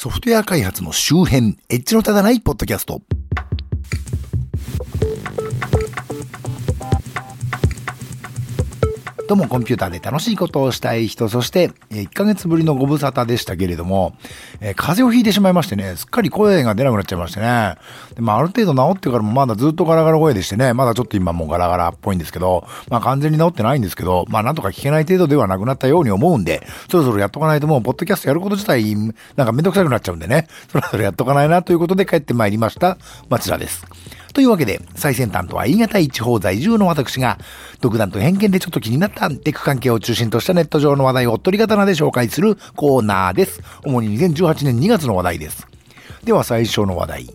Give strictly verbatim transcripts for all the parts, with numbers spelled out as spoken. ソフトウェア開発の周辺、エッジの立たないポッドキャスト。どうもコンピューターで楽しいことをしたい人、そしていっかげつぶりのご無沙汰でしたけれども、えー、風邪をひいてしまいましてね、すっかり声が出なくなっちゃいましてね。で、まあある程度治ってからもまだずっとガラガラ声でしてね、まだちょっと今もうガラガラっぽいんですけど、まあ完全に治ってないんですけど、まあなんとか聞けない程度ではなくなったように思うんで、そろそろやっとかないともうポッドキャストやること自体なんかめんどくさくなっちゃうんでね、そろそろやっとかないなということで帰ってまいりました松田です。というわけで、最先端とは言い難い地方在住の私が、独断と偏見でちょっと気になったテック関係を中心としたネット上の話題をおっとり刀で紹介するコーナーです。主ににせんじゅうはちねんにがつの話題です。では最初の話題。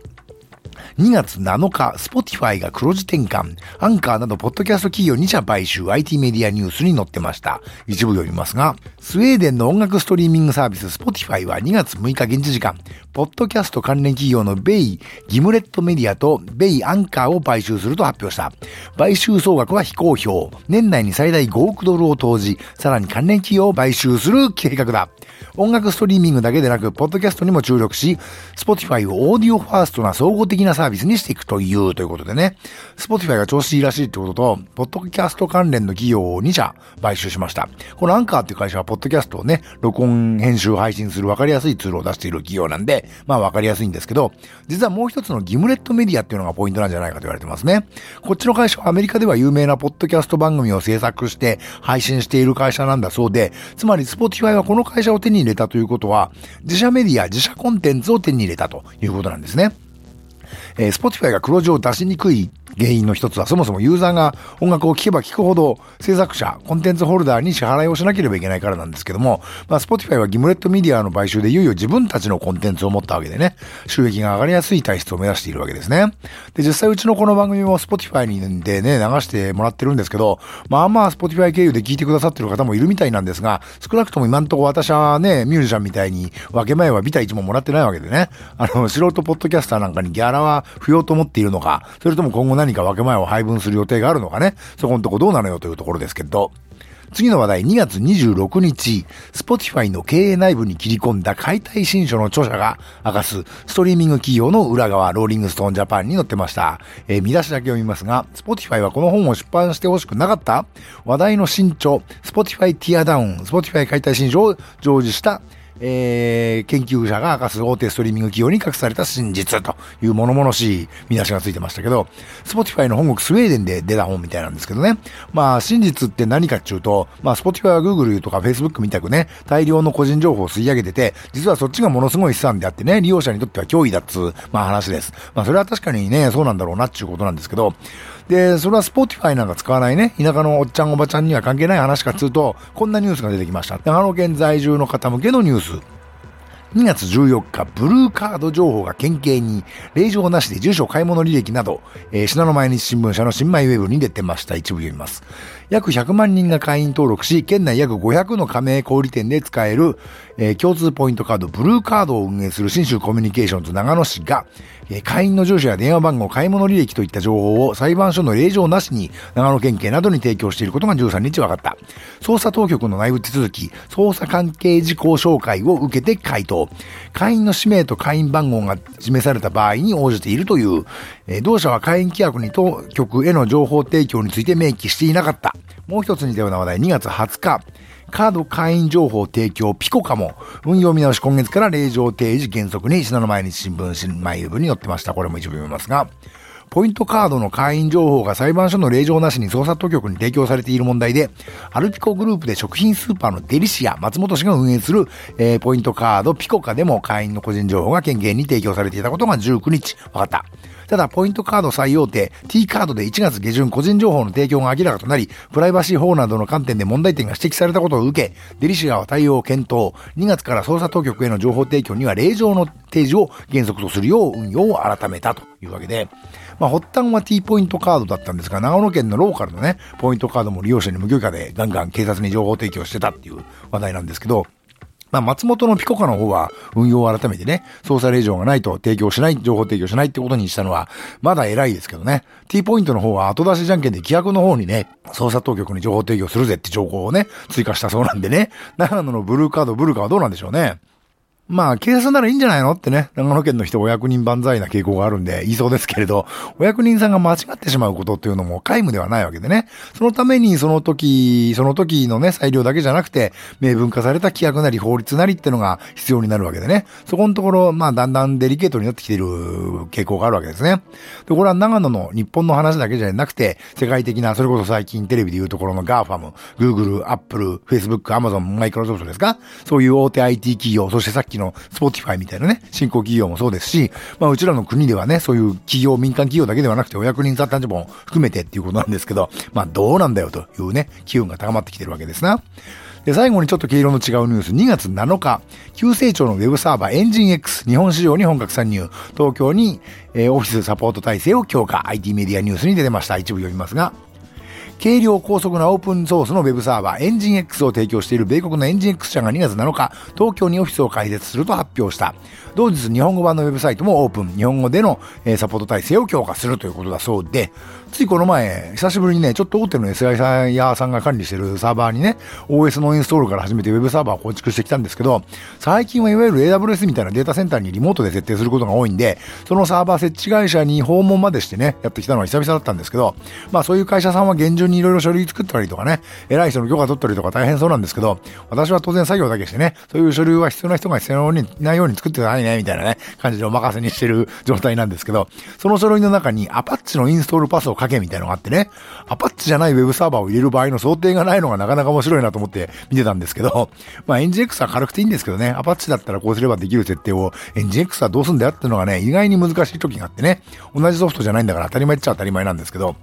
にがつなのか、Spotify が黒字転換、Anchor などポッドキャスト企業に社買収、アイティー メディアニュースに載ってました。一部読みますが、スウェーデンの音楽ストリーミングサービス Spotify はにがつむいか現地時間、ポッドキャスト関連企業のベイ・ギムレットメディアとベイ・アンカーを買収すると発表した。買収総額は非公表。年内に最大ごおくドルを投じ、さらに関連企業を買収する計画だ。音楽ストリーミングだけでなく、ポッドキャストにも注力し、Spotify をオーディオファーストな総合的なサービスにしていくというということでね、Spotify が調子いいらしいってことと、ポッドキャスト関連の企業をにしゃ買収しました。このアンカーっていう会社は、ポッドキャストをね、録音、編集、配信する分かりやすいツールを出している企業なんで、まあ分かりやすいんですけど、実はもう一つのギムレットメディアっていうのがポイントなんじゃないかと言われてますね。こっちの会社はアメリカでは有名なポッドキャスト番組を制作して配信している会社なんだそうで、つまり Spotify はこの会社を手に入れたということは、自社メディア、自社コンテンツを手に入れたということなんですね。えー、Spotify が黒字を出しにくい原因の一つは、そもそもユーザーが音楽を聴けば聴くほど制作者、コンテンツホルダーに支払いをしなければいけないからなんですけども、まあ、Spotify はギムレットメディアの買収でいよいよ自分たちのコンテンツを持ったわけでね、収益が上がりやすい体質を目指しているわけですね。で、実際うちのこの番組も Spotify でね、流してもらってるんですけど、まあまあ Spotify 経由で聴いてくださってる方もいるみたいなんですが、少なくとも今んとこ私はね、ミュージシャンみたいに分け前はビタいちももらってないわけでね、あの、素人ポッドキャスターなんかにギャラは不要と思っているのか、それとも今後何か分け前を配分する予定があるのかね、そこのとこどうなのよというところですけど、次の話題、にがつにじゅうろくにち、Spotify の経営内部に切り込んだ解体新書の著者が明かす、ストリーミング企業の裏側、ローリングストーンジャパンに載ってました。えー、見出しだけ読みますが、Spotify はこの本を出版してほしくなかった?話題の新著、Spotify ティアダウン、Spotify 解体新書を成就した、えー、研究者が明かす大手ストリーミング企業に隠された真実という物々しい見出しがついてましたけど、Spotify の本国スウェーデンで出た本みたいなんですけどね。まあ真実って何かっていうと、まあ Spotify は Google とか Facebook みたくね、大量の個人情報を吸い上げてて、実はそっちがものすごい資産であってね、利用者にとっては脅威だっつう、まあ話です。まあそれは確かにね、そうなんだろうなっていうことなんですけど、で、それは Spotify なんか使わないね、田舎のおっちゃんおばちゃんには関係ない話かっつうと、こんなニュースが出てきました。長野県在住の方向けのニュース。にがつじゅうよっか、ブルーカード情報が県警に、令状なしで住所買い物履歴など、えー、信濃毎日新聞社の新米ウェブに出てました。一部読みます。約ひゃくまんにんが会員登録し、県内約ごひゃくの加盟小売店で使える、えー、共通ポイントカード、ブルーカードを運営する信州コミュニケーションズ長野市が、えー、会員の住所や電話番号、買い物履歴といった情報を裁判所の令状なしに、長野県警などに提供していることがじゅうさんにち分かった。捜査当局の内部手続き、捜査関係事項紹介を受けて回答。会員の氏名と会員番号が示された場合に応じているという、えー、同社は会員規約に当局への情報提供について明記していなかった。もう一つ似たような話題、にがつはつか、カード会員情報提供ピコカも運用見直し、今月から令状提示原則に、信濃毎日新聞新米ウェブに載ってました。これも一部読みますが、ポイントカードの会員情報が裁判所の令状なしに捜査当局に提供されている問題で、アルピコグループで食品スーパーのデリシア松本氏が運営する、えー、ポイントカードピコカでも会員の個人情報が県警に提供されていたことがじゅうくにち分かった。ただポイントカード最大手 T カードでいちがつげじゅん個人情報の提供が明らかとなり、プライバシー法などの観点で問題点が指摘されたことを受け、デリシアは対応を検討。にがつから捜査当局への情報提供には令状の提示を原則とするよう運用を改めたというわけで、まあ、発端は T ポイントカードだったんですが、長野県のローカルのね、ポイントカードも利用者に無許可でガンガン警察に情報提供してたっていう話題なんですけど、まあ、松本のピコカの方は運用を改めてね、捜査令状がないと提供しない、情報提供しないってことにしたのは、まだ偉いですけどね。T ポイントの方は後出しじゃんけんで規約の方にね、捜査当局に情報提供するぜって情報をね、追加したそうなんでね、長野のブルーカード、ブルーカーはどうなんでしょうね。まあ、警察ならいいんじゃないのってね、長野県の人お役人万歳な傾向があるんで言いそうですけれど、お役人さんが間違ってしまうことっていうのも皆無ではないわけでね、そのためにその時、その時のね、裁量だけじゃなくて、明文化された規約なり法律なりってのが必要になるわけでね、そこのところ、まあ、だんだんデリケートになってきている傾向があるわけですね。で、これは長野の日本の話だけじゃなくて、世界的な、それこそ最近テレビで言うところの ガーファム、Google、Apple、Facebook、Amazon、Microsoft ですか、そういう大手 アイティー 企業、そしてさっきの Spotify みたいなね、新興企業もそうですし、まあうちらの国ではね、そういう企業、民間企業だけではなくてお役人さんたちも含めてっていうことなんですけど、まあどうなんだよというね、機運が高まってきてるわけですな。で、最後にちょっと毛色の違うニュース、にがつなのか、急成長のウェブサーバー エンジンエックス、日本市場に本格参入、東京に、えー、オフィスサポート体制を強化、アイティー メディアニュースに出てました。一部読みますが、軽量高速なオープンソースのウェブサーバー エンジンエックス を提供している米国の エンジンエックス 社がにがつなのか、東京にオフィスを開設すると発表した。同日、日本語版のウェブサイトもオープン、日本語でのサポート体制を強化するということだそうで、ついこの前、久しぶりにね、ちょっと大手の エスアイエー さんが管理しているサーバーにね、オーエス のインストールから始めてウェブサーバーを構築してきたんですけど、最近はいわゆる エーダブリューエス みたいなデータセンターにリモートで設定することが多いんで、そのサーバー設置会社に訪問までしてね、やってきたのは久々だったんですけど、まあそういう会社さんは現状にいろいろ書類作ったりとかね、偉い人の許可取ったりとか大変そうなんですけど、私は当然作業だけしてね、そういう書類は必要な人が必要にないように作ってないねみたいなね感じでお任せにしてる状態なんですけど、その書類の中に Apache のインストールパスをかけみたいなのがあってね、Apache じゃないウェブサーバーを入れる場合の想定がないのがなかなか面白いなと思って見てたんですけど、まあ エンジンエックス は軽くていいんですけどね、Apache だったらこうすればできる設定を エンジンエックス はどうすんだよっていうのがね、意外に難しい時があってね、同じソフトじゃないんだから当たり前っちゃ当たり前なんですけど、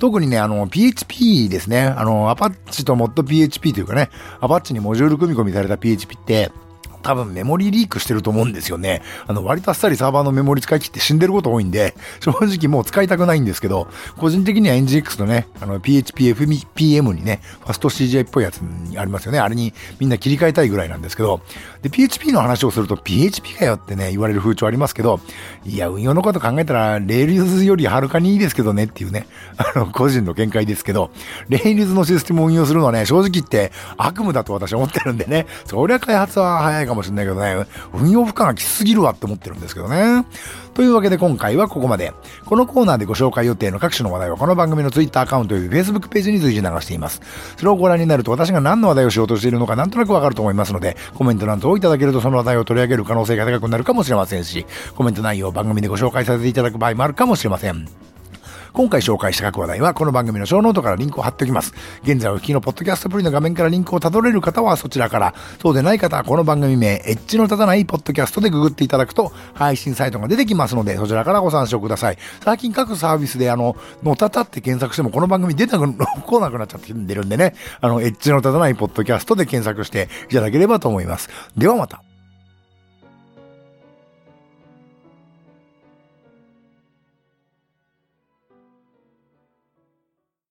特にね、あの ピーエイチピーピーエイチピー ですね。あの、アパッチとモッド ピーエイチピー というかね、アパッチにモジュール組み込みされた ピーエイチピー って、多分メモリリークしてると思うんですよね。あの、割とあっさりサーバーのメモリ使い切って死んでること多いんで、正直もう使いたくないんですけど、個人的には エンジンエックス のね、あの ピーエイチピーエフピーエム にね、ファスト シージーアイ っぽいやつありますよね。あれにみんな切り替えたいぐらいなんですけど、で、ピーエイチピー の話をすると ピーエイチピー かよってね、言われる風潮ありますけど、いや、運用のこと考えたら、レールズよりはるかにいいですけどねっていうね、あの、個人の見解ですけど、レールズのシステムを運用するのはね、正直言って悪夢だと私は思ってるんでね、そりゃ開発は早いかかもしれないけどね、運用負荷がきつすぎるわって思ってるんですけどね。というわけで今回はここまで。このコーナーでご紹介予定の各種の話題はこの番組の Twitter アカウントより Facebook ページに随時流しています。それをご覧になると私が何の話題をしようとしているのかなんとなくわかると思いますので、コメント欄等をいただけるとその話題を取り上げる可能性が高くなるかもしれませんし、コメント内容を番組でご紹介させていただく場合もあるかもしれません。今回紹介した各話題はこの番組のショーノートからリンクを貼っておきます。現在お聞きのポッドキャストプリの画面からリンクをたどれる方はそちらから、そうでない方はこの番組名、エッジの立たないポッドキャストでググっていただくと配信サイトが出てきますので、そちらからご参照ください。最近各サービスであの、のたたって検索してもこの番組出たく、来なくなっちゃってるんでね、あの、エッジの立たないポッドキャストで検索していただければと思います。ではまた。